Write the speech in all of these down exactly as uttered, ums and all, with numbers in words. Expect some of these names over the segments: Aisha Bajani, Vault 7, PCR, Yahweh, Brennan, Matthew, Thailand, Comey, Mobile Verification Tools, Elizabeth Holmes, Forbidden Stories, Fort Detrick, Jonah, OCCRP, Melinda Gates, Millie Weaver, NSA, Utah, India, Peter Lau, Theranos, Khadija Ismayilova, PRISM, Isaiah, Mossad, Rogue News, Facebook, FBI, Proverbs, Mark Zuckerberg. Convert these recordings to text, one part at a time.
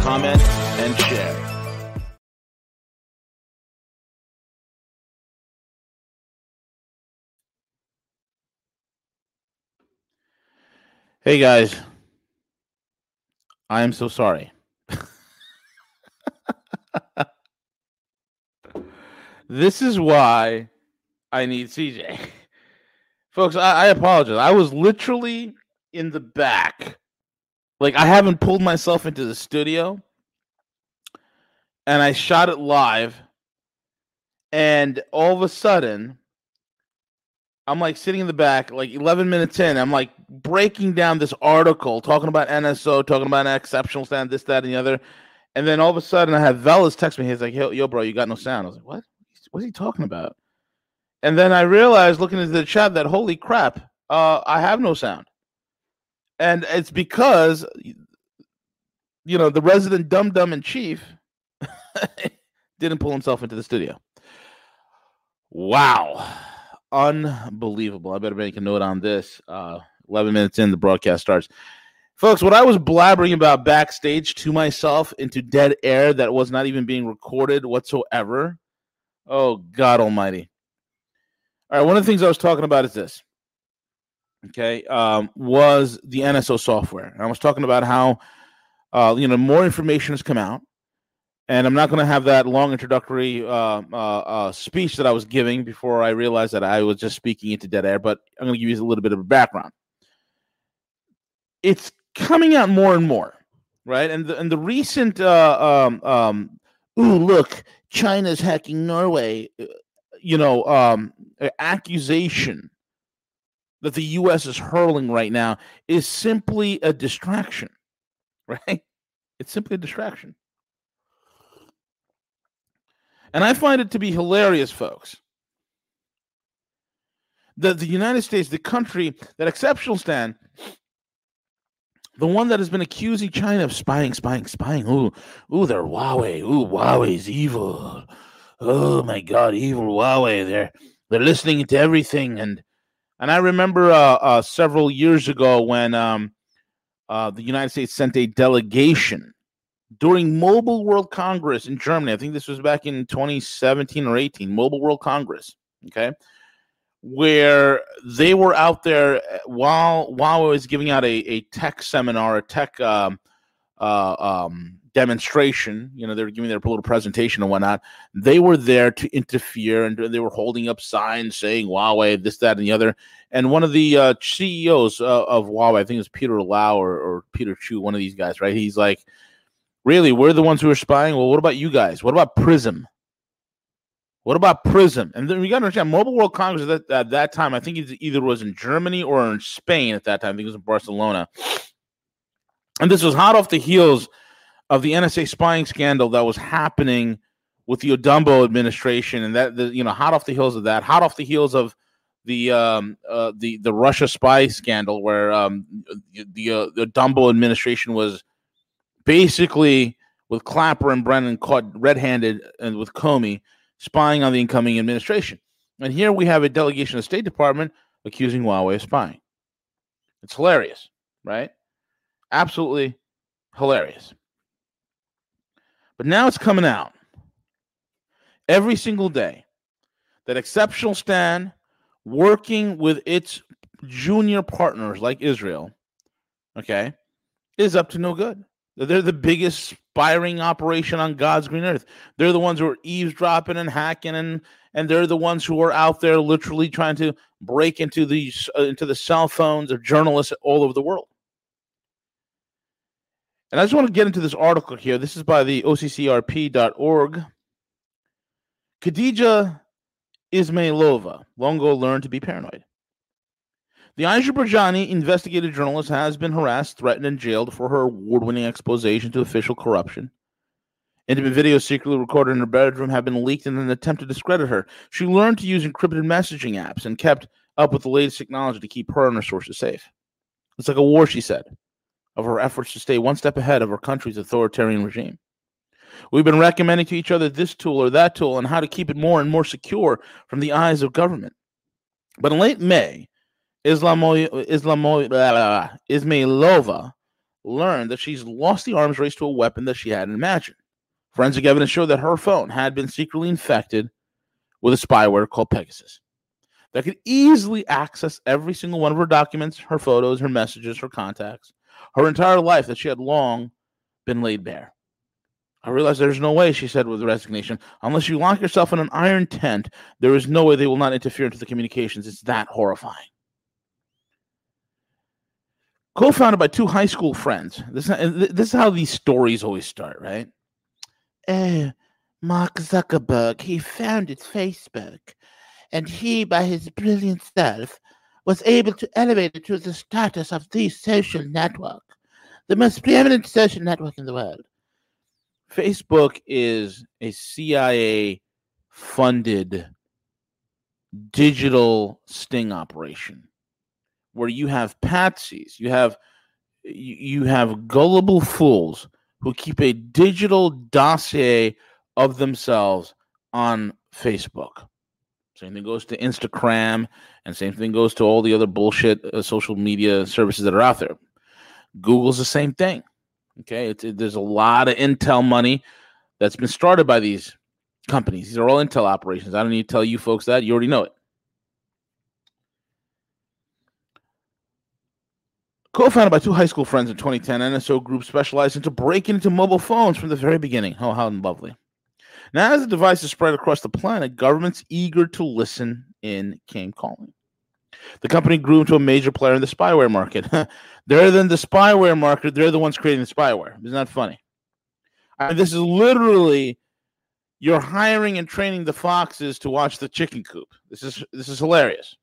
comment, and share. Hey guys, I am so sorry. This is why I need C J. Folks, I, I apologize. I was literally in the back. Like, I haven't pulled myself into the studio. And I shot it live. And all of a sudden, I'm like sitting in the back, like eleven minutes in, I'm like breaking down this article, talking about N S O, talking about an exceptional sound, this, that, and the other. And then all of a sudden I have Velas text me. He's like, yo, yo, bro, you got no sound. I was like, what? What's he talking about? And then I realized looking into the chat that, holy crap, uh, I have no sound. And it's because, you know, the resident dumb dumb in chief didn't pull himself into the studio. Wow. Unbelievable. I better make a note on this. Uh, eleven minutes in, the broadcast starts. Folks, what I was blabbering about backstage to myself into dead air that was not even being recorded whatsoever. Oh, God almighty. All right, one of the things I was talking about is this, okay, um, was the N S O software. And I was talking about how, uh, you know, more information has come out. And I'm not going to have that long introductory uh, uh, uh, speech that I was giving before I realized that I was just speaking into dead air, but I'm going to give you a little bit of a background. It's coming out more and more, right? And the, and the recent, uh, um, um, ooh, look, China's hacking Norway, you know, um, accusation that the U S is hurling right now is simply a distraction, right? It's simply a distraction. And I find it to be hilarious, folks, that the United States, the country, that exceptional stand, the one that has been accusing China of spying, spying, spying. Ooh, ooh, they're Huawei. Ooh, Huawei's evil. Oh, my God, evil Huawei. They're, they're listening to everything. And and I remember uh, uh, several years ago when um, uh, the United States sent a delegation during Mobile World Congress in Germany. I think this was back in twenty seventeen or eighteen, Mobile World Congress, okay, where they were out there while Huawei was giving out a, a tech seminar, a tech um, uh, um, demonstration. You know, they were giving their little presentation and whatnot. They were there to interfere, and they were holding up signs saying Huawei, this, that, and the other. And one of the uh, C E Os uh, of Huawei, I think it was Peter Lau or, or Peter Chu, one of these guys, right? He's like, really, we're the ones who are spying? Well, what about you guys? What about PRISM? What about PRISM? And then we got to understand, Mobile World Congress at that, at that time, I think it either was in Germany or in Spain at that time. I think it was in Barcelona. And this was hot off the heels of the N S A spying scandal that was happening with the Odumbo administration, and that, the, you know, hot off the heels of that, hot off the heels of the um, uh, the the Russia spy scandal, where um, the uh, the Odumbo administration was basically, with Clapper and Brennan caught red-handed, and with Comey spying on the incoming administration. And here we have a delegation of the State Department accusing Huawei of spying. It's hilarious, right? Absolutely hilarious. But now it's coming out every single day that Exceptional Stand, working with its junior partners like Israel, okay, is up to no good. They're the biggest spying operation on God's green earth. They're the ones who are eavesdropping and hacking, and and they're the ones who are out there literally trying to break into the, uh, into the cell phones of journalists all over the world. And I just want to get into this article here. This is by the O C C R P dot org. Khadija Ismayilova, long ago learned to be paranoid. The Aisha Bajani investigative journalist has been harassed, threatened, and jailed for her award-winning exposition to official corruption, Intimate videos secretly recorded in her bedroom have been leaked in an attempt to discredit her. She learned to use encrypted messaging apps and kept up with the latest technology to keep her and her sources safe. It's like a war, she said, of her efforts to stay one step ahead of her country's authoritarian regime. We've been recommending to each other this tool or that tool and how to keep it more and more secure from the eyes of government. But in late May, Islamo, Islamo, blah, blah, blah, Ismayilova learned that she's lost the arms race to a weapon that she hadn't imagined. Forensic evidence showed that her phone had been secretly infected with a spyware called Pegasus that could easily access every single one of her documents, her photos, her messages, her contacts, her entire life that she had long been laid bare. I realize there's no way, she said with resignation, unless you lock yourself in an iron tent, there is no way they will not interfere into the communications. It's that horrifying. Co-founded by two high school friends. This, this is how these stories always start, right? Oh, Mark Zuckerberg, he founded Facebook, and he, by his brilliant self, was able to elevate it to the status of the social network, the most preeminent social network in the world. Facebook is a C I A-funded digital sting operation where you have patsies, you have you have gullible fools who keep a digital dossier of themselves on Facebook. Same thing goes to Instagram, and same thing goes to all the other bullshit uh, social media services that are out there. Google's the same thing. Okay, it's, it, there's a lot of Intel money that's been started by these companies. These are all Intel operations. I don't need to tell you folks that. You already know it. Co-founded by two high school friends in twenty ten, N S O Group specialized into breaking into mobile phones from the very beginning. Oh, how lovely. Now, as the devices spread across the planet, governments eager to listen in came calling. The company grew into a major player in the spyware market. They're than the spyware market. They're the ones creating the spyware. Isn't that funny? I mean, this is literally you're hiring and training the foxes to watch the chicken coop. This is this is hilarious.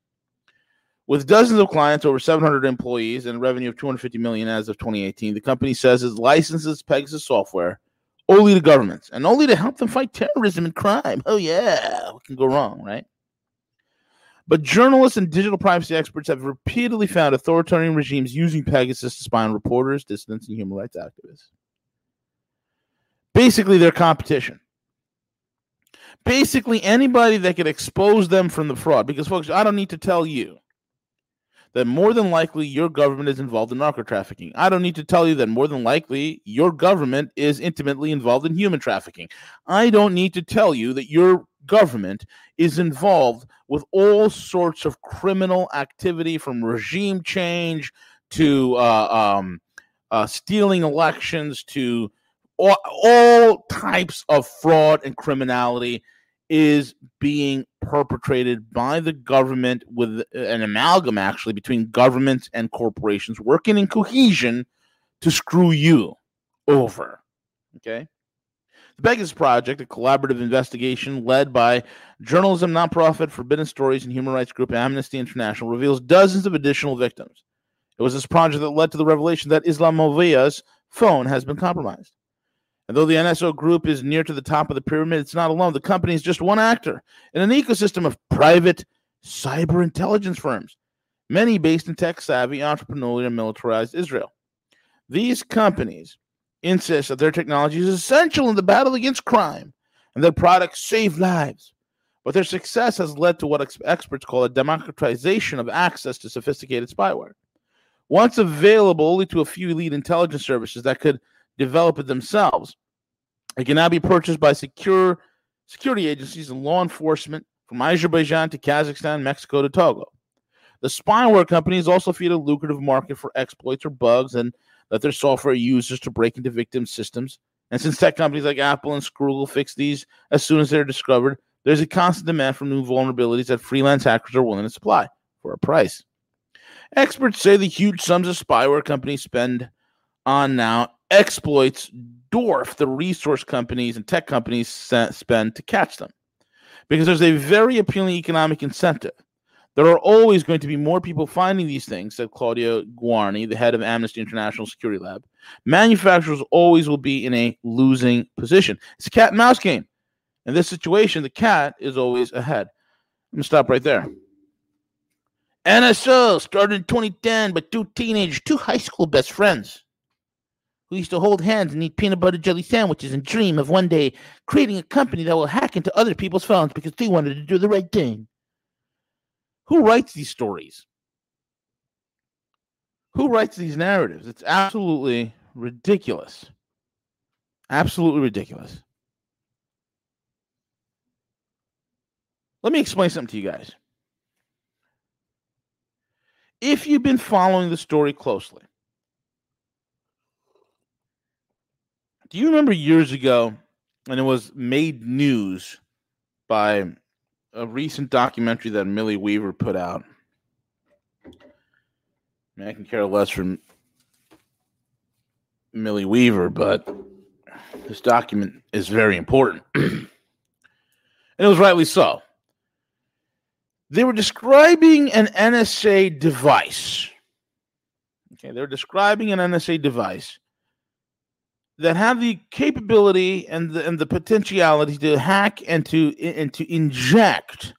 With dozens of clients, over seven hundred employees, and a revenue of two hundred fifty million dollars as of twenty eighteen, the company says it licenses Pegasus software only to governments and only to help them fight terrorism and crime. Oh, yeah. What can go wrong, right? But journalists and digital privacy experts have repeatedly found authoritarian regimes using Pegasus to spy on reporters, dissidents, and human rights activists. Basically, their competition. Basically, anybody that could expose them from the fraud. Because, folks, I don't need to tell you that more than likely your government is involved in narco-trafficking. I don't need to tell you that more than likely your government is intimately involved in human trafficking. I don't need to tell you that your government is involved with all sorts of criminal activity, from regime change to uh, um, uh, stealing elections to all, all types of fraud and criminality is being perpetrated by the government with an amalgam, actually, between governments and corporations working in cohesion to screw you over, okay? The Pegasus Project, a collaborative investigation led by journalism nonprofit Forbidden Stories and human rights group Amnesty International, reveals dozens of additional victims. It was this project that led to the revelation that Islamilova's phone has been compromised. And though the N S O Group is near to the top of the pyramid, it's not alone. The company is just one actor in an ecosystem of private cyber intelligence firms, many based in tech-savvy, entrepreneurial, and militarized Israel. These companies insist that their technology is essential in the battle against crime and their products save lives. But their success has led to what ex- experts call a democratization of access to sophisticated spyware. Once available only to a few elite intelligence services that could develop it themselves, it can now be purchased by secure security agencies and law enforcement from Azerbaijan to Kazakhstan, Mexico to Togo. The spyware companies also feed a lucrative market for exploits or bugs and that their software uses to break into victim systems. And since tech companies like Apple and Google fix these as soon as they're discovered, there's a constant demand for new vulnerabilities that freelance hackers are willing to supply for a price. Experts say the huge sums of spyware companies spend on now exploits dwarf the resource companies and tech companies spend to catch them, because there's a very appealing economic incentive. There are always going to be more people finding these things, said Claudio Guarini, the head of Amnesty International Security Lab. Manufacturers always will be in a losing position. It's a cat and mouse game. In this situation, the cat is always ahead. I'm going to stop right there. N S O started in twenty ten by two teenage, two high school best friends who used to hold hands and eat peanut butter jelly sandwiches and dream of one day creating a company that will hack into other people's phones because they wanted to do the right thing. Who writes these stories? Who writes these narratives? It's absolutely ridiculous. Absolutely ridiculous. Let me explain something to you guys. If you've been following the story closely, do you remember years ago, and it was made news by a recent documentary that Millie Weaver put out? I mean, I can care less from Millie Weaver, but this document is very important. And it was rightly so. They were describing an N S A device. Okay, they were describing an N S A device that had the capability and the, and the potentiality to hack and to and to inject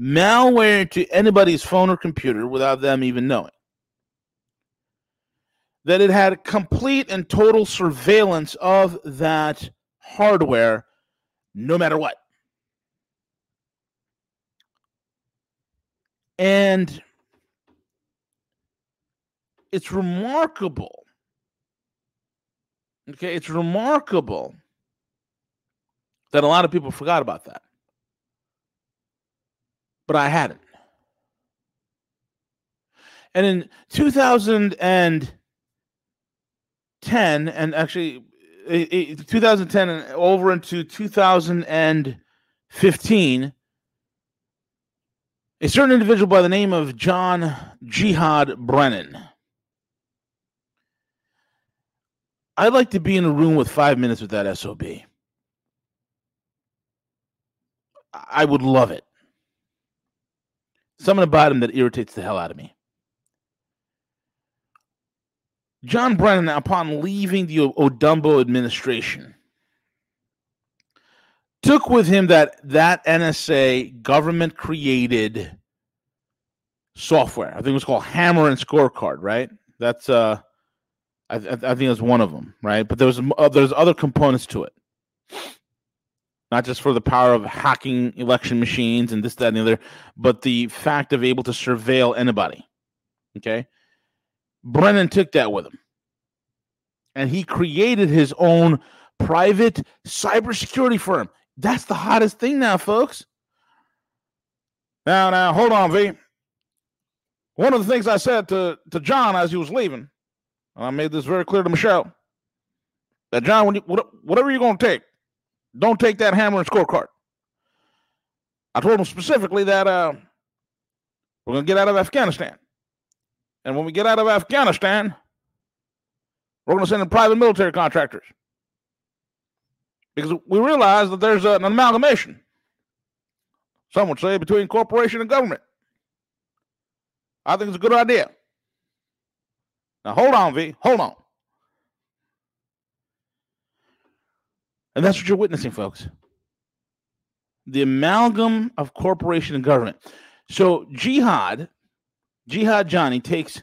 malware into anybody's phone or computer without them even knowing. That it had complete and total surveillance of that hardware, no matter what. And it's remarkable, okay, it's remarkable that a lot of people forgot about that. But I hadn't. And in two thousand ten, and actually two thousand ten and over into two thousand fifteen, a certain individual by the name of John Jihad Brennan. I'd like to be in a room with five minutes with that S O B. I would love it. Something about him that irritates the hell out of me. John Brennan, upon leaving the Odumbo administration, took with him that, that N S A government-created software. I think it was called Hammer and Scorecard, right? That's uh, I, I, I think that's one of them, right? But there's uh, there's other components to it, not just for the power of hacking election machines and this, that, and the other, but the fact of able to surveil anybody. Okay, Brennan took that with him, and he created his own private cybersecurity firm. That's the hottest thing now, folks. Now, now, hold on, V. One of the things I said to, to John as he was leaving, and I made this very clear to Michelle, that John, when you, whatever you're going to take, don't take that Hammer and Scorecard. I told him specifically that uh, we're going to get out of Afghanistan. And when we get out of Afghanistan, we're going to send in private military contractors. Because we realize that there's an amalgamation, some would say, between corporation and government. I think it's a good idea. Now, hold on, V. Hold on. And that's what you're witnessing, folks. The amalgam of corporation and government. So Jihad, Jihad Johnny takes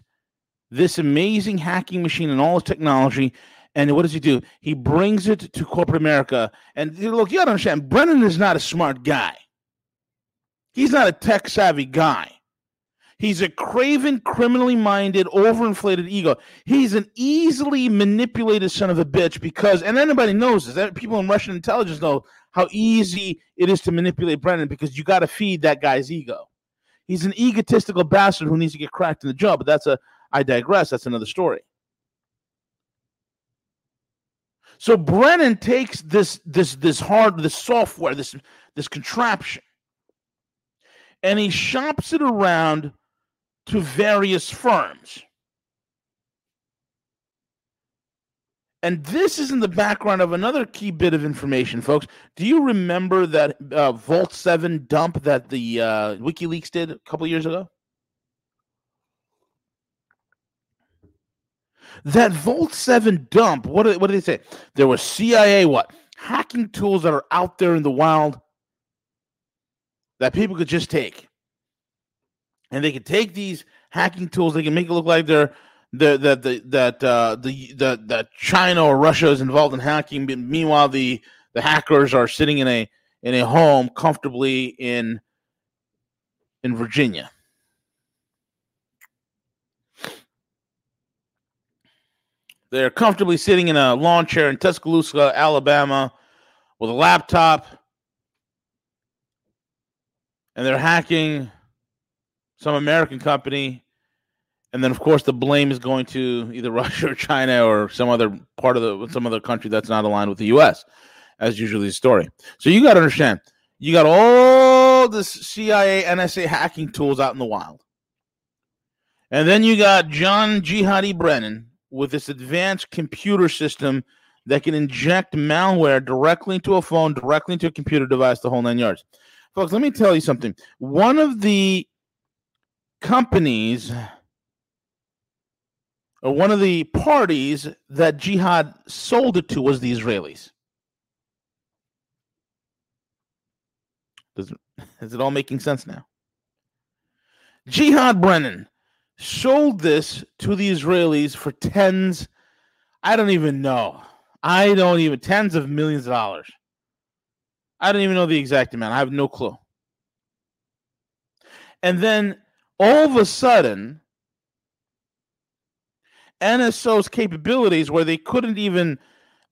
this amazing hacking machine and all its technology, and what does he do? He brings it to corporate America. And look, you got to understand, Brennan is not a smart guy. He's not a tech-savvy guy. He's a craven, criminally-minded, overinflated ego. He's an easily manipulated son of a bitch because, and anybody knows this, that people in Russian intelligence know how easy it is to manipulate Brennan because you got to feed that guy's ego. He's an egotistical bastard who needs to get cracked in the jaw, but that's a, I digress, that's another story. So Brennan takes this this this hard this software, this this contraption, and he shops it around to various firms. And this is in the background of another key bit of information, folks. Do you remember that uh, Vault seven dump that the uh, WikiLeaks did a couple years ago? That Vault seven dump, what did, what did they say? There was C I A, what? Hacking tools that are out there in the wild that people could just take. And they could take these hacking tools, they can make it look like they're The that the that uh, the the that China or Russia is involved in hacking, but meanwhile the the hackers are sitting in a in a home comfortably in in Virginia. They're comfortably sitting in a lawn chair in Tuscaloosa, Alabama, with a laptop, and they're hacking some American company. And then, of course, the blame is going to either Russia or China or some other part of the some other country that's not aligned with the U S, as usually the story. So you got to understand, you got all this C I A, N S A hacking tools out in the wild. And then you got John Jihadi Brennan with this advanced computer system that can inject malware directly into a phone, directly into a computer device, the whole nine yards. Folks, let me tell you something. One of the companies... One of the parties that Jihad sold it to was the Israelis. Does, is it all making sense now? Jihad Brennan sold this to the Israelis for tens, I don't even know. I don't even, tens of millions of dollars. I don't even know the exact amount. I have no clue. And then all of a sudden... N S O's capabilities where they couldn't even,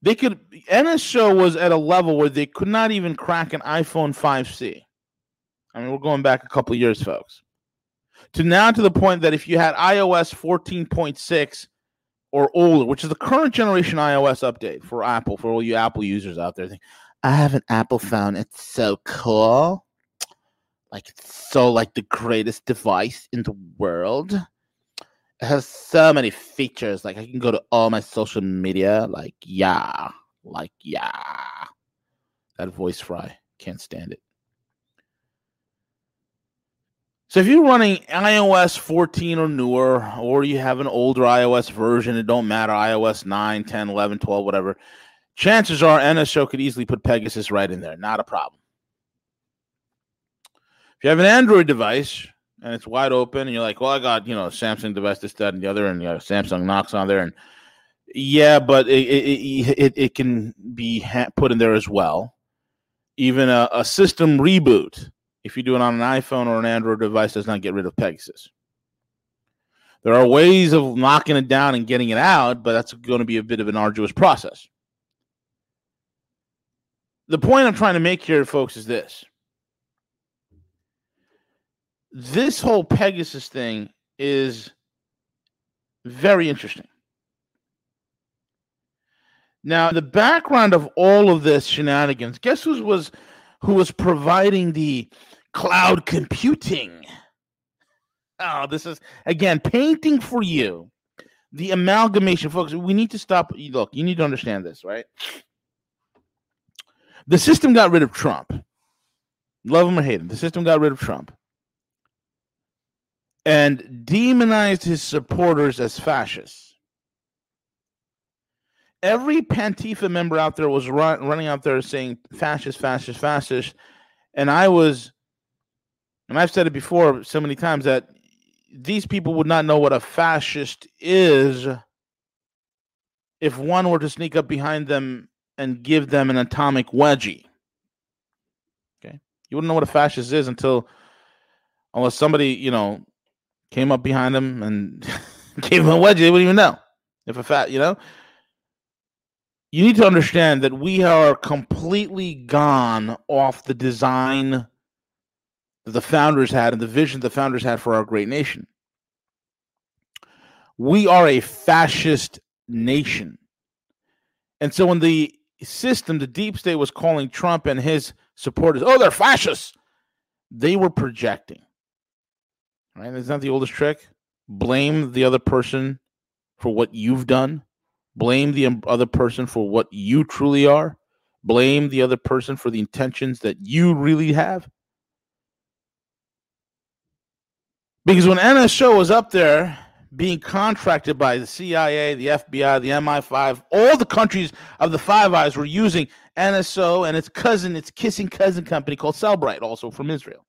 they could, N S O was at a level where they could not even crack an iPhone five C. I mean, we're going back a couple of years, folks. To now to the point that if you had iOS fourteen point six or older, which is the current generation iOS update for Apple, for all you Apple users out there, think, I have an Apple phone. It's so cool. Like, it's so like the greatest device in the world. It has so many features. Like, I can go to all my social media. Like, yeah. Like, yeah. That voice fry. Can't stand it. So if you're running iOS fourteen or newer, or you have an older iOS version, it don't matter, iOS nine, ten, eleven, twelve, whatever, chances are N S O could easily put Pegasus right in there. Not a problem. If you have an Android device... and it's wide open, and you're like, well, I got, you know, Samsung device, this, that, and the other, and you know, Samsung knocks on there, and yeah, but it it, it, it can be ha- put in there as well. Even a, a system reboot, if you do it on an iPhone or an Android device, does not get rid of Pegasus. There are ways of knocking it down and getting it out, but that's going to be a bit of an arduous process. The point I'm trying to make here, folks, is this. This whole Pegasus thing is very interesting. Now, the background of all of this shenanigans, guess who was who was providing the cloud computing? Oh, this is, again, painting for you. The amalgamation, folks, we need to stop. Look, you need to understand this, right? The system got rid of Trump. Love him or hate him. The system got rid of Trump. And demonized his supporters as fascists. Every Pantifa member out there was run, running out there saying fascist, fascist, fascist. And I was, and I've said it before so many times, that these people would not know what a fascist is if one were to sneak up behind them and give them an atomic wedgie. Okay? You wouldn't know what a fascist is until, unless somebody, you know, came up behind him and gave him a wedgie. They wouldn't even know. If a fat, you know. You need to understand that we are completely gone off the design that the founders had and the vision the founders had for our great nation. We are a fascist nation. And so when the system, the deep state, was calling Trump and his supporters, oh, they're fascists, they were projecting. Right? Isn't that the oldest trick? Blame the other person for what you've done. Blame the other person for what you truly are. Blame the other person for the intentions that you really have. Because when N S O was up there being contracted by the C I A, the F B I, the M I five, all the countries of the Five Eyes were using N S O and its cousin, its kissing cousin company called Cellebrite, also from Israel.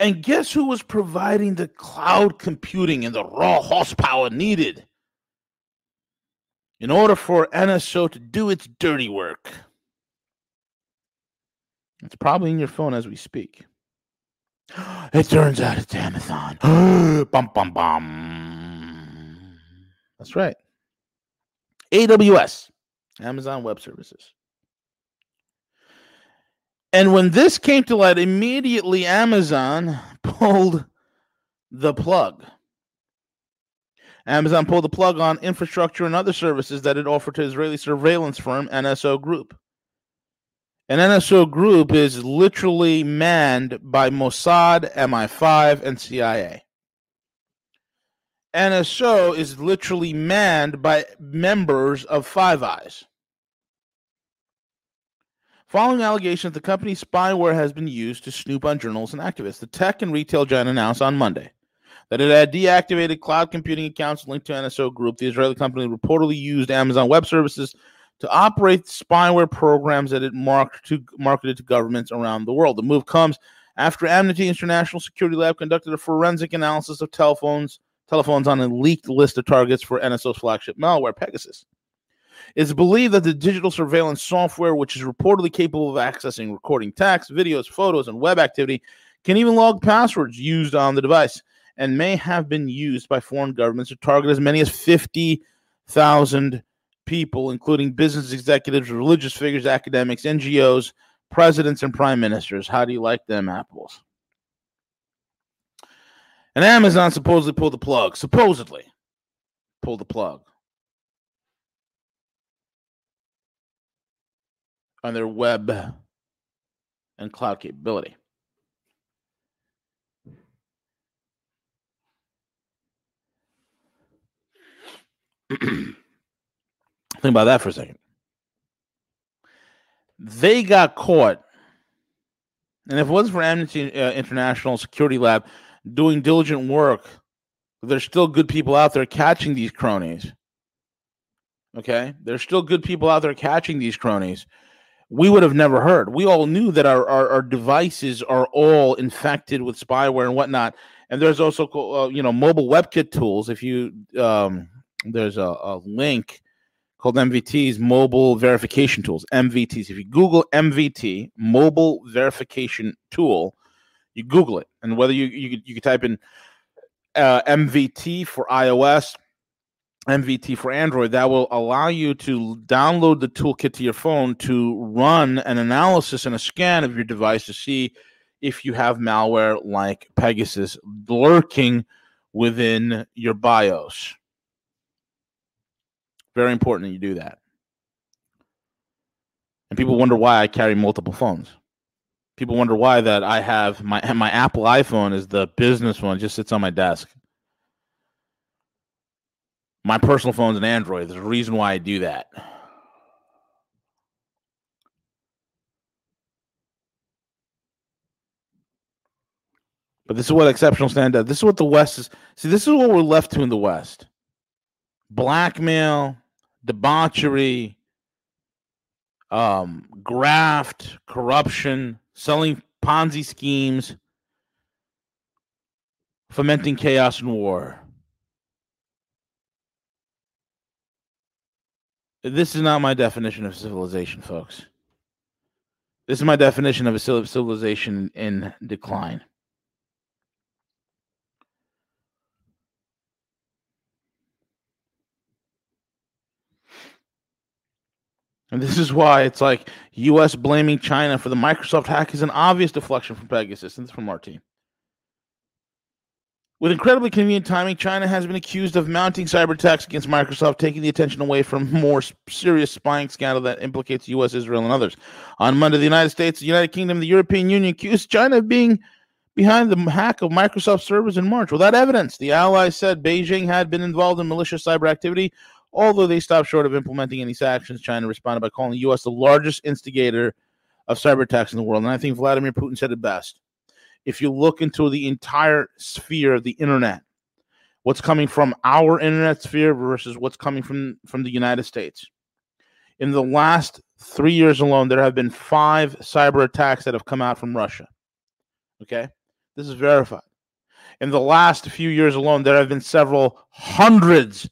And guess who was providing the cloud computing and the raw horsepower needed in order for N S O to do its dirty work? It's probably in your phone as we speak. It turns out it's Amazon. Bum, bum, bum. That's right. A W S, Amazon Web Services. And when this came to light, immediately Amazon pulled the plug. Amazon pulled the plug on infrastructure and other services that it offered to Israeli surveillance firm N S O Group. And N S O Group is literally manned by Mossad, M I five, and C I A. N S O is literally manned by members of Five Eyes. Following allegations, the company's spyware has been used to snoop on journalists and activists. The tech and retail giant announced on Monday that it had deactivated cloud computing accounts linked to N S O Group. The Israeli company reportedly used Amazon Web Services to operate spyware programs that it marked to, marketed to governments around the world. The move comes after Amnesty International Security Lab conducted a forensic analysis of telephones, telephones on a leaked list of targets for N S O's flagship malware, Pegasus. It's believed that the digital surveillance software, which is reportedly capable of accessing recording text, videos, photos, and web activity, can even log passwords used on the device and may have been used by foreign governments to target as many as fifty thousand people, including business executives, religious figures, academics, N G Os, presidents, and prime ministers. How do you like them apples? And Amazon supposedly pulled the plug. Supposedly pulled the plug on their web and cloud capability. Think about that for a second. They got caught, and if it wasn't for Amnesty uh, International Security Lab doing diligent work, there's still good people out there catching these cronies. Okay? There's still good people out there catching these cronies. We would have never heard. We all knew that our, our, our devices are all infected with spyware and whatnot, and there's also uh, you know, mobile WebKit tools. If you um, there's a, a link called M V Ts, Mobile Verification Tools, M V Ts. If you Google M V T, Mobile Verification Tool, you Google it. And whether you you, you could type in uh, M V T for iOS, M V T for Android, that will allow you to download the toolkit to your phone to run an analysis and a scan of your device to see if you have malware like Pegasus lurking within your BIOS. Very important that you do that. And people wonder why I carry multiple phones. People wonder why that I have my my Apple iPhone is the business one, it just sits on my desk. My personal phone's an Android. There's a reason why I do that. But this is what exceptional stand up. This is what the West is. See, this is what we're left to in the West. Blackmail, debauchery, um, graft, corruption, selling Ponzi schemes, fomenting chaos and war. This is not my definition of civilization, folks. This is my definition of a civilization in decline. And this is why it's like U S blaming China for the Microsoft hack is an obvious deflection from Pegasus. And this is from our team. With incredibly convenient timing, China has been accused of mounting cyber attacks against Microsoft, taking the attention away from more serious spying scandal that implicates U S, Israel, and others. On Monday, the United States, the United Kingdom, and the European Union accused China of being behind the hack of Microsoft servers in March. Without evidence, the allies said Beijing had been involved in malicious cyber activity, although they stopped short of implementing any sanctions. China responded by calling the U S the largest instigator of cyber attacks in the world. And I think Vladimir Putin said it best. If you look into the entire sphere of the internet, what's coming from our internet sphere versus what's coming from, from the United States. In the last three years alone, there have been five cyber attacks that have come out from Russia. Okay? This is verified. In the last few years alone, there have been several hundreds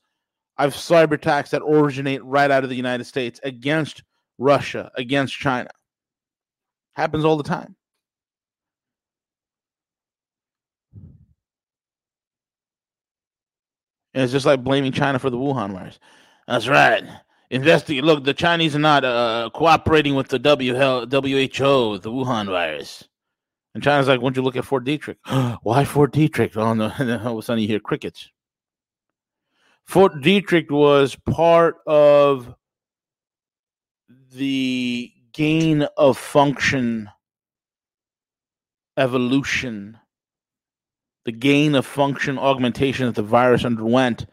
of cyber attacks that originate right out of the United States against Russia, against China. Happens all the time. And it's just like blaming China for the Wuhan virus. That's right. Investigate. Look, the Chinese are not uh, cooperating with the W H O, the Wuhan virus. And China's like, why don't you look at Fort Detrick? Why Fort Detrick? Oh, no. All of a sudden you hear crickets. Fort Detrick was part of the gain of function evolution, the gain of function augmentation that the virus underwent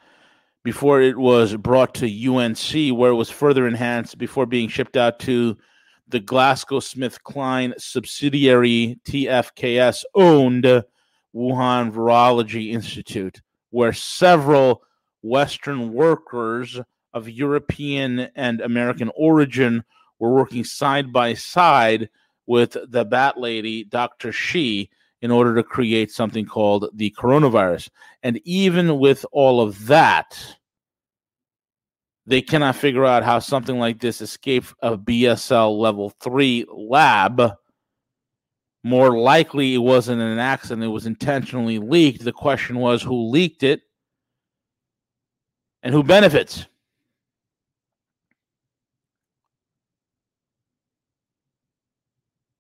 before it was brought to U N C, where it was further enhanced before being shipped out to the GlaxoSmithKline subsidiary T F K S-owned Wuhan Virology Institute, where several Western workers of European and American origin were working side by side with the Bat Lady, Doctor Xi, in order to create something called the coronavirus. And even with all of that, they cannot figure out how something like this escaped a B S L level three lab. More likely it wasn't an accident. It was intentionally leaked. The question was who leaked it and who benefits.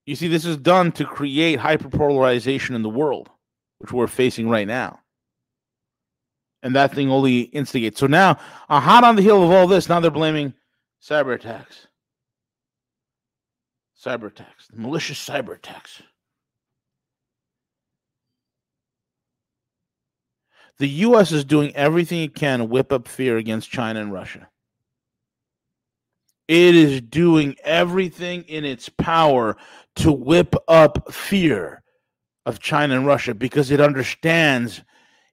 You see, this is done to create hyperpolarization in the world, which we're facing right now. And that thing only instigates. So now, uh, hot on the heel of all this, now they're blaming cyber attacks. Cyber attacks. Malicious cyber attacks. The U S is doing everything it can to whip up fear against China and Russia. It is doing everything in its power to whip up fear of China and Russia because it understands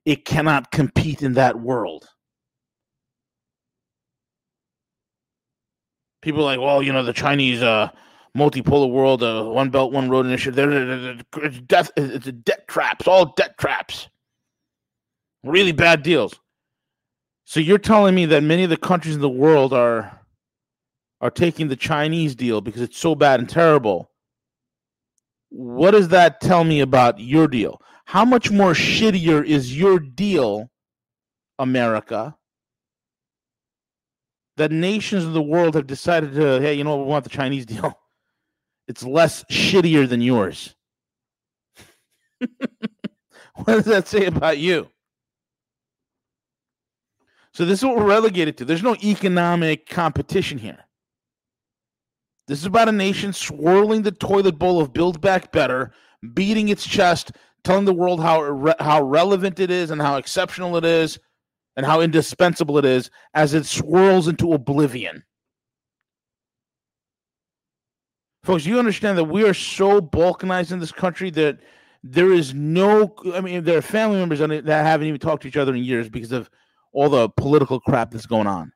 it cannot compete in that world. People are like, well, you know, the Chinese uh, multipolar world, uh, One Belt, One Road initiative, they're, they're, they're, it's, death, it's a debt traps, all debt traps. Really bad deals. So you're telling me that many of the countries in the world are... are taking the Chinese deal because it's so bad and terrible. What does that tell me about your deal? How much more shittier is your deal, America, that nations of the world have decided to, hey, you know what, we want the Chinese deal. It's less shittier than yours. What does that say about you? So this is what we're relegated to. There's no economic competition here. This is about a nation swirling the toilet bowl of Build Back Better, beating its chest, telling the world how re- how relevant it is and how exceptional it is and how indispensable it is as it swirls into oblivion. Folks, you understand that we are so balkanized in this country that there is no, I mean, there are family members on it that haven't even talked to each other in years because of all the political crap that's going on.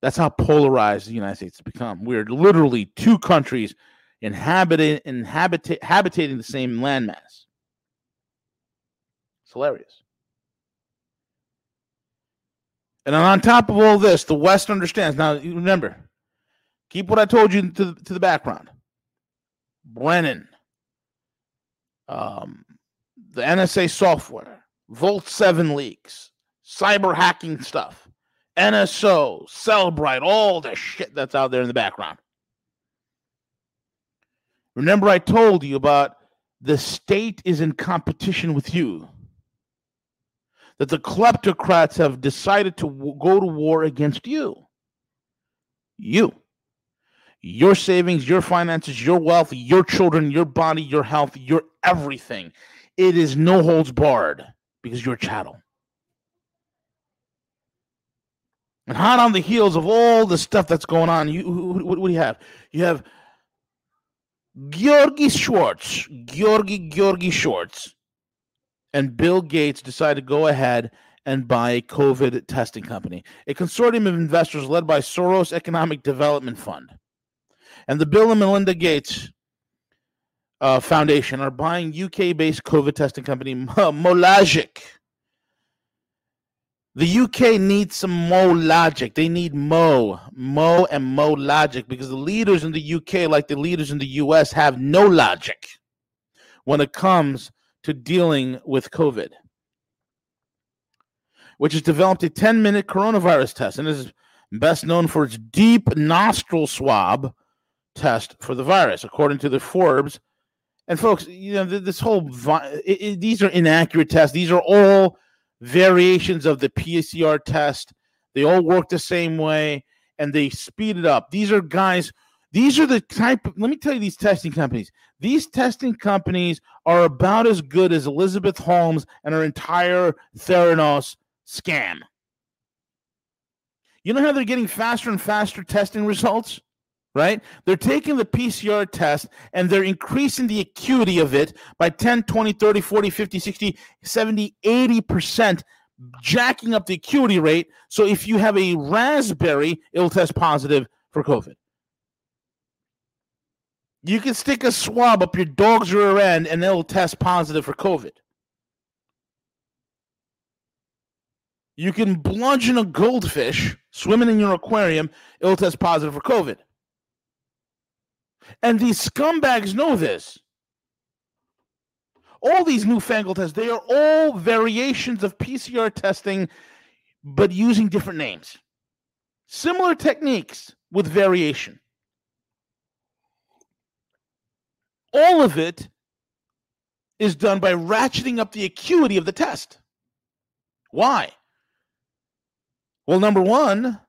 That's how polarized the United States has become. We're literally two countries inhabiting, inhabita- habitating the same landmass. It's hilarious. And on top of all this, the West understands. Now, remember, keep what I told you to, to the background. Brennan, um, the N S A software, Vault seven leaks, cyber hacking stuff. N S O, Cellebrite, all the shit that's out there in the background. Remember I told you about the state is in competition with you. That the kleptocrats have decided to w- go to war against you. You. your savings, your finances, your wealth, your children, your body, your health, your everything. It is no holds barred because you're chattel. And hot on the heels of all the stuff that's going on, you what, what do you have? You have Georgi Schwartz, Georgi, Georgi Schwartz, and Bill Gates decide to go ahead and buy a COVID testing company, a consortium of investors led by Soros Economic Development Fund. And the Bill and Melinda Gates uh, Foundation are buying U K-based COVID testing company Mologic. The U K needs some Mologic. They need Mo, Mo and Mologic, because the leaders in the U K, like the leaders in the U S, have no logic when it comes to dealing with COVID, which has developed a ten-minute coronavirus test and is best known for its deep nostril swab test for the virus, according to the Forbes. And folks, you know, this whole vi- it, it, these are inaccurate tests. These are all variations of the P C R test. They all work the same way, and they speed it up. These are guys, these are the type of, let me tell you, these testing companies, these testing companies are about as good as Elizabeth Holmes and her entire Theranos scam. You know how they're getting faster and faster testing results, right? They're taking the P C R test and they're increasing the acuity of it by ten, twenty, thirty, forty, fifty, sixty, seventy, eighty percent, jacking up the acuity rate. So if you have a raspberry, it'll test positive for COVID. You can stick a swab up your dog's rear end and it'll test positive for COVID. You can bludgeon a goldfish swimming in your aquarium, it'll test positive for COVID. And these scumbags know this. All these newfangled tests, they are all variations of P C R testing, but using different names. Similar techniques with variation. All of it is done by ratcheting up the acuity of the test. Why? Well, number one,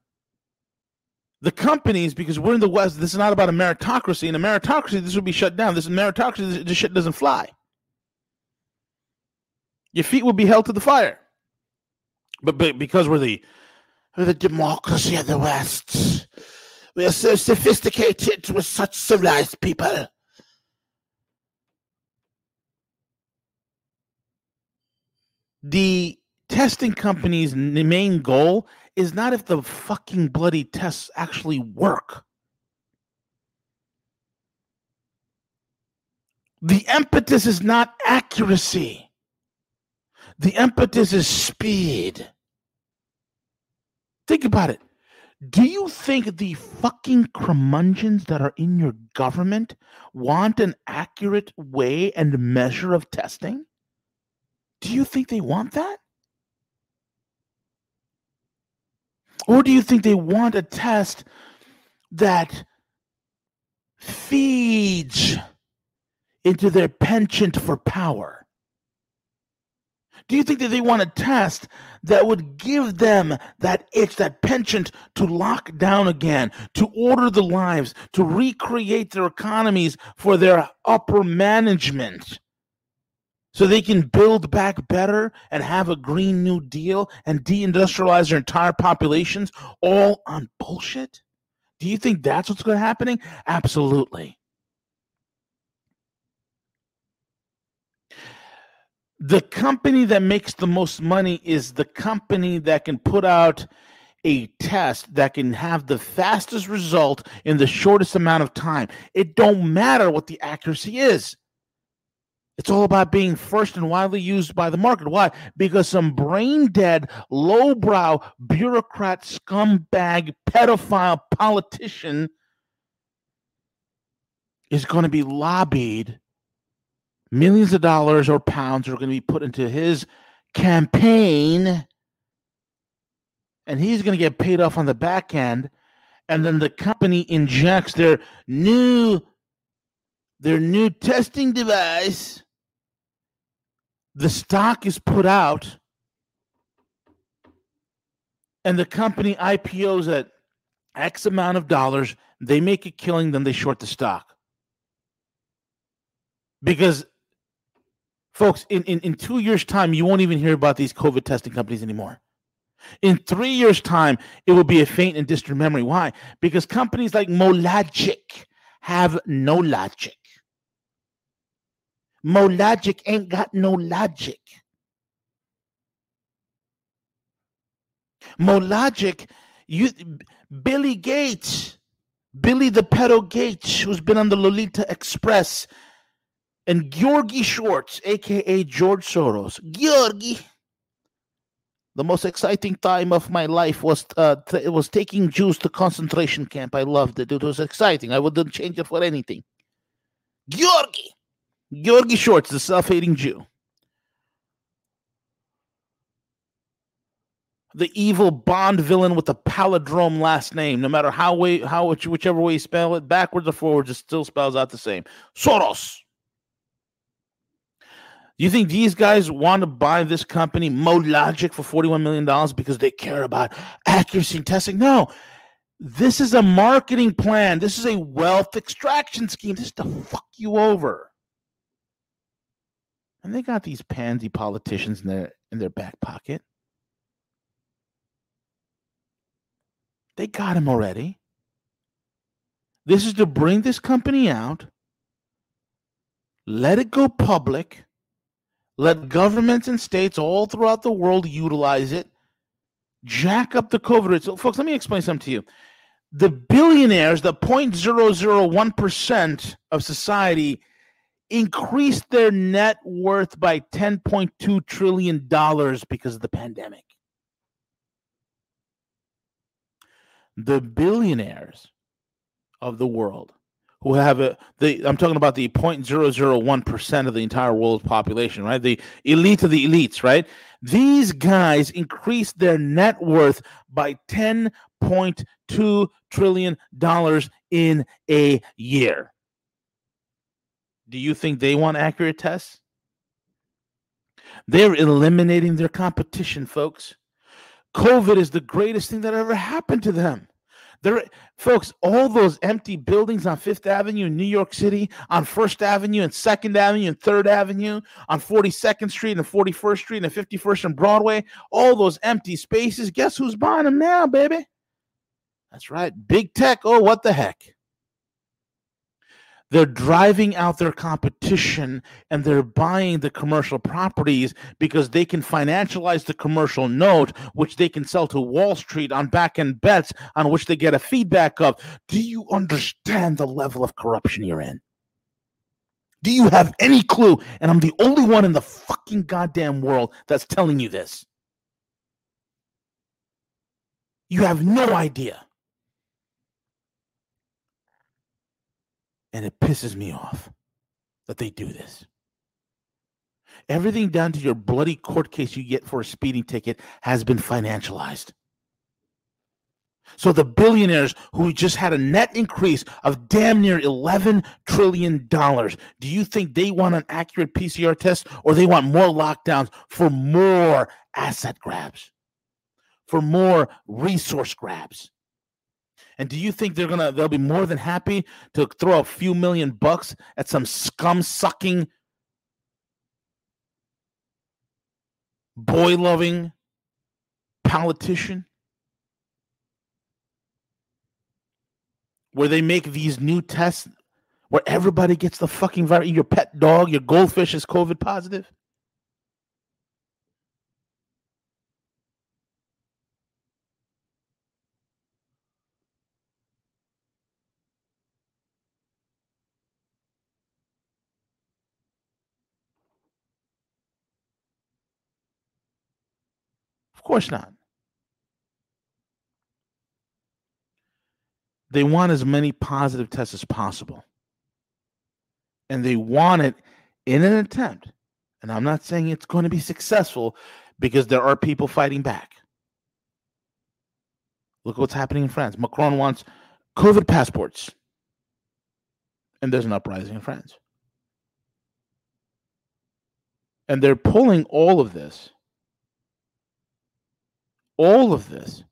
the companies, because we're in the West, this is not about a meritocracy. In a meritocracy, this would be shut down. This is meritocracy, this, this shit doesn't fly. Your feet would be held to the fire. But, but because we're the, we're the democracy of the West, we are so sophisticated with such civilized people. The testing companies' main goal is not if the fucking bloody tests actually work. The impetus is not accuracy. The impetus is speed. Think about it. Do you think the fucking curmudgeons that are in your government want an accurate way and measure of testing? Do you think they want that? Or do you think they want a test that feeds into their penchant for power? Do you think that they want a test that would give them that itch, that penchant to lock down again, to order the lives, to recreate their economies for their upper management? So they can build back better and have a Green New Deal and deindustrialize their entire populations, all on bullshit? Do you think that's what's going to happen? Absolutely. The company that makes the most money is the company that can put out a test that can have the fastest result in the shortest amount of time. It don't matter what the accuracy is. It's all about being first and widely used by the market. Why? Because some brain-dead, lowbrow, bureaucrat, scumbag, pedophile politician is going to be lobbied. Millions of dollars or pounds are going to be put into his campaign, and he's going to get paid off on the back end, and then the company injects their new Their new testing device, the stock is put out, and the company I P Os at X amount of dollars, they make a killing, then they short the stock. Because, folks, in, in, in two years' time, you won't even hear about these COVID testing companies anymore. In three years' time, it will be a faint and distant memory. Why? Because companies like Mologic have no logic. Mologic ain't got no logic. Mologic, you, Billy Gates, Billy the Pedo Gates, who's been on the Lolita Express, and Georgie Shorts, a k a. George Soros. Georgie. The most exciting time of my life was uh, it was taking Jews to concentration camp. I loved it. It was exciting. I wouldn't change it for anything. Georgie. Georgie Shorts, the self-hating Jew. The evil Bond villain with the palindrome last name. No matter how way, how whichever way you spell it, backwards or forwards, it still spells out the same. Soros. You think these guys want to buy this company, Mologic, for forty-one million dollars because they care about accuracy and testing? No. This is a marketing plan. This is a wealth extraction scheme. This is to fuck you over. And they got these pansy politicians in their, in their back pocket. They got him already. This is to bring this company out, let it go public, let governments and states all throughout the world utilize it, jack up the COVID rates. So, folks, let me explain something to you. The billionaires, the zero point zero zero one percent of society, increased their net worth by ten point two trillion dollars because of the pandemic. The billionaires of the world who have a, the, I'm talking about the zero point zero zero one percent of the entire world's population, right? The elite of the elites, right? These guys increased their net worth by ten point two trillion dollars in a year. Do you think they want accurate tests? They're eliminating their competition, folks. COVID is the greatest thing that ever happened to them. There, folks, all those empty buildings on Fifth Avenue in New York City, on First Avenue and Second Avenue and Third Avenue, on forty-second Street and forty-first Street and fifty-first and Broadway, all those empty spaces, guess who's buying them now, baby? That's right, big tech. Oh, what the heck? They're driving out their competition and they're buying the commercial properties because they can financialize the commercial note, which they can sell to Wall Street on back-end bets on which they get a feedback of. Do you understand the level of corruption you're in? Do you have any clue? And I'm the only one in the fucking goddamn world that's telling you this. You have no idea. And it pisses me off that they do this. Everything down to your bloody court case you get for a speeding ticket has been financialized. So the billionaires who just had a net increase of damn near eleven trillion dollars, do you think they want an accurate P C R test, or they want more lockdowns for more asset grabs, for more resource grabs? And do you think they're gonna? They'll be more than happy to throw a few million bucks at some scum-sucking, boy-loving politician, where they make these new tests where everybody gets the fucking virus? Your pet dog, your goldfish is COVID positive. Of course not. They want as many positive tests as possible. And they want it in an attempt. And I'm not saying it's going to be successful because there are people fighting back. Look what's happening in France. Macron wants COVID passports. And there's an uprising in France. And they're pulling all of this. All of this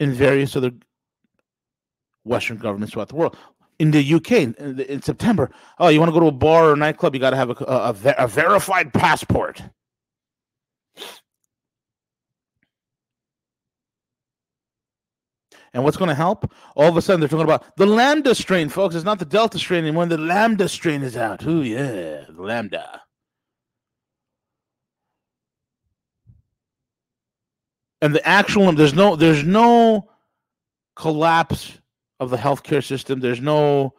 in various other Western governments throughout the world. In the U K, in, in September, oh, you want to go to a bar or a nightclub, you got to have a, a, ver a verified passport. And what's going to help? All of a sudden, they're talking about the Lambda strain, folks. It's not the Delta strain anymore. The Lambda strain is out. Oh, yeah, the Lambda. And the actual, there's no, there's no collapse of the healthcare system. There's no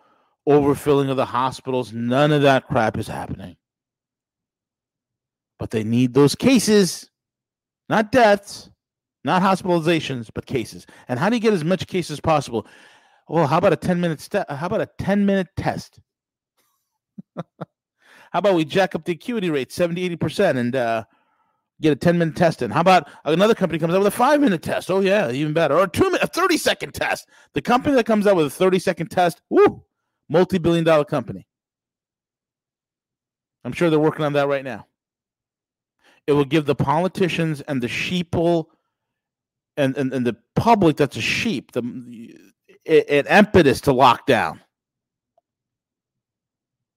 overfilling of the hospitals. None of that crap is happening. But they need those cases, not deaths, not hospitalizations, but cases. And how do you get as much cases as possible? Well, how about a ten minute step? How about a ten minute test? How about we jack up the acuity rate seventy, eighty percent and uh, get a ten minute test in? How about another company comes out with a five minute test? Oh, yeah, even better. Or a two minute, a thirty second test. The company that comes out with a thirty second test, woo, multi billion dollar company. I'm sure they're working on that right now. It will give the politicians and the sheeple and, and, and the public that's a sheep the, an impetus to lock down.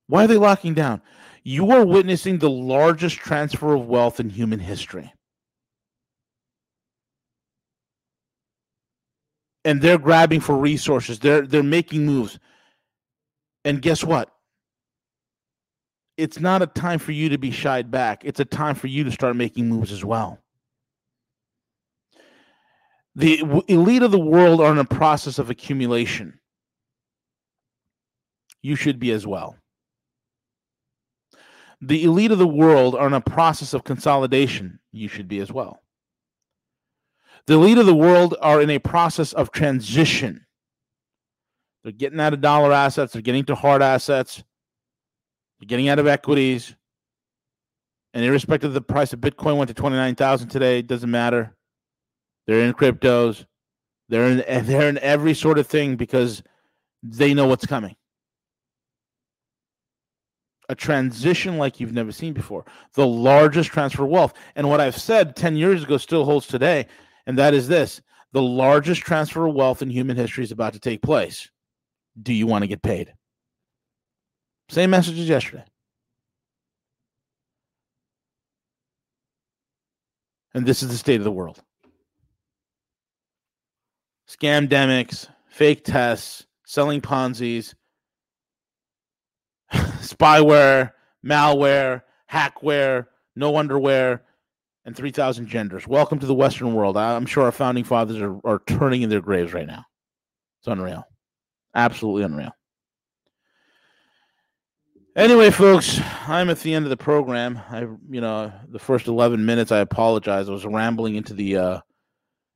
Why are they locking down? You are witnessing the largest transfer of wealth in human history. And they're grabbing for resources. They're, they're making moves. And guess what? It's not a time for you to be shied back. It's a time for you to start making moves as well. The elite of the world are in a process of accumulation. You should be as well. The elite of the world are in a process of consolidation. You should be as well. The elite of the world are in a process of transition. They're getting out of dollar assets. They're getting to hard assets. They're getting out of equities. And irrespective of the price of Bitcoin went to twenty-nine thousand today, it doesn't matter. They're in cryptos. They're in, they're in every sort of thing because they know what's coming. A transition like you've never seen before. The largest transfer of wealth. And what I've said ten years ago still holds today, and that is this. The largest transfer of wealth in human history is about to take place. Do you want to get paid? Same message as yesterday. And this is the state of the world. Scamdemics, fake tests, selling Ponzi's, spyware, malware, hackware, no underwear, and three thousand genders. Welcome to the Western world. I'm sure our founding fathers are, are turning in their graves right now. It's unreal. Absolutely unreal. Anyway, folks, I'm at the end of the program. I, you know, the first eleven minutes, I apologize. I was rambling into the... Uh,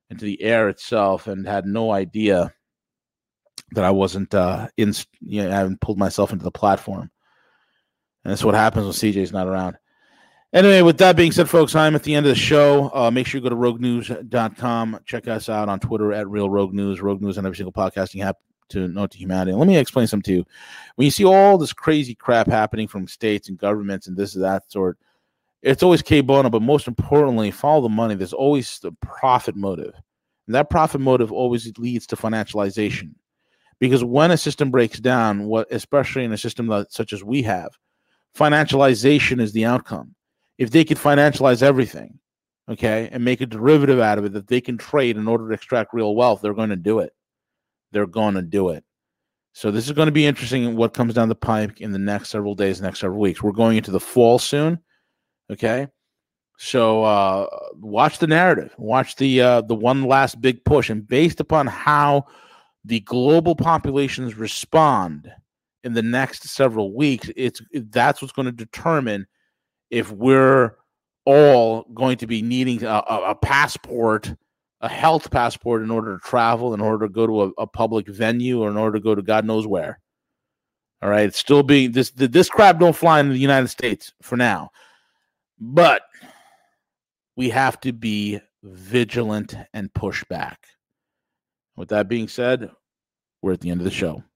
into the air itself and had no idea that I wasn't uh, in, you know, I haven't pulled myself into the platform. And that's what happens when C J's not around. Anyway, with that being said, folks, I'm at the end of the show. Uh, make sure you go to rogue news dot com. Check us out on Twitter at Real Rogue News. Rogue News on every single podcasting app to note to humanity. And let me explain something to you. When you see all this crazy crap happening from states and governments and this and that sort, it's always K Bono, but most importantly, follow the money. There's always the profit motive. And that profit motive always leads to financialization. Because when a system breaks down, what, especially in a system that, such as we have, financialization is the outcome. If they could financialize everything, okay, and make a derivative out of it that they can trade in order to extract real wealth, they're going to do it. They're going to do it. So this is going to be interesting what comes down the pike in the next several days, next several weeks. We're going into the fall soon. Okay, so uh, watch the narrative, watch the uh, the one last big push, and based upon how the global populations respond in the next several weeks, it's that's what's going to determine if we're all going to be needing a, a passport, a health passport, in order to travel, in order to go to a, a public venue, or in order to go to God knows where. All right, it's still being this this crap don't fly in the United States for now. But we have to be vigilant and push back. With that being said, we're at the end of the show.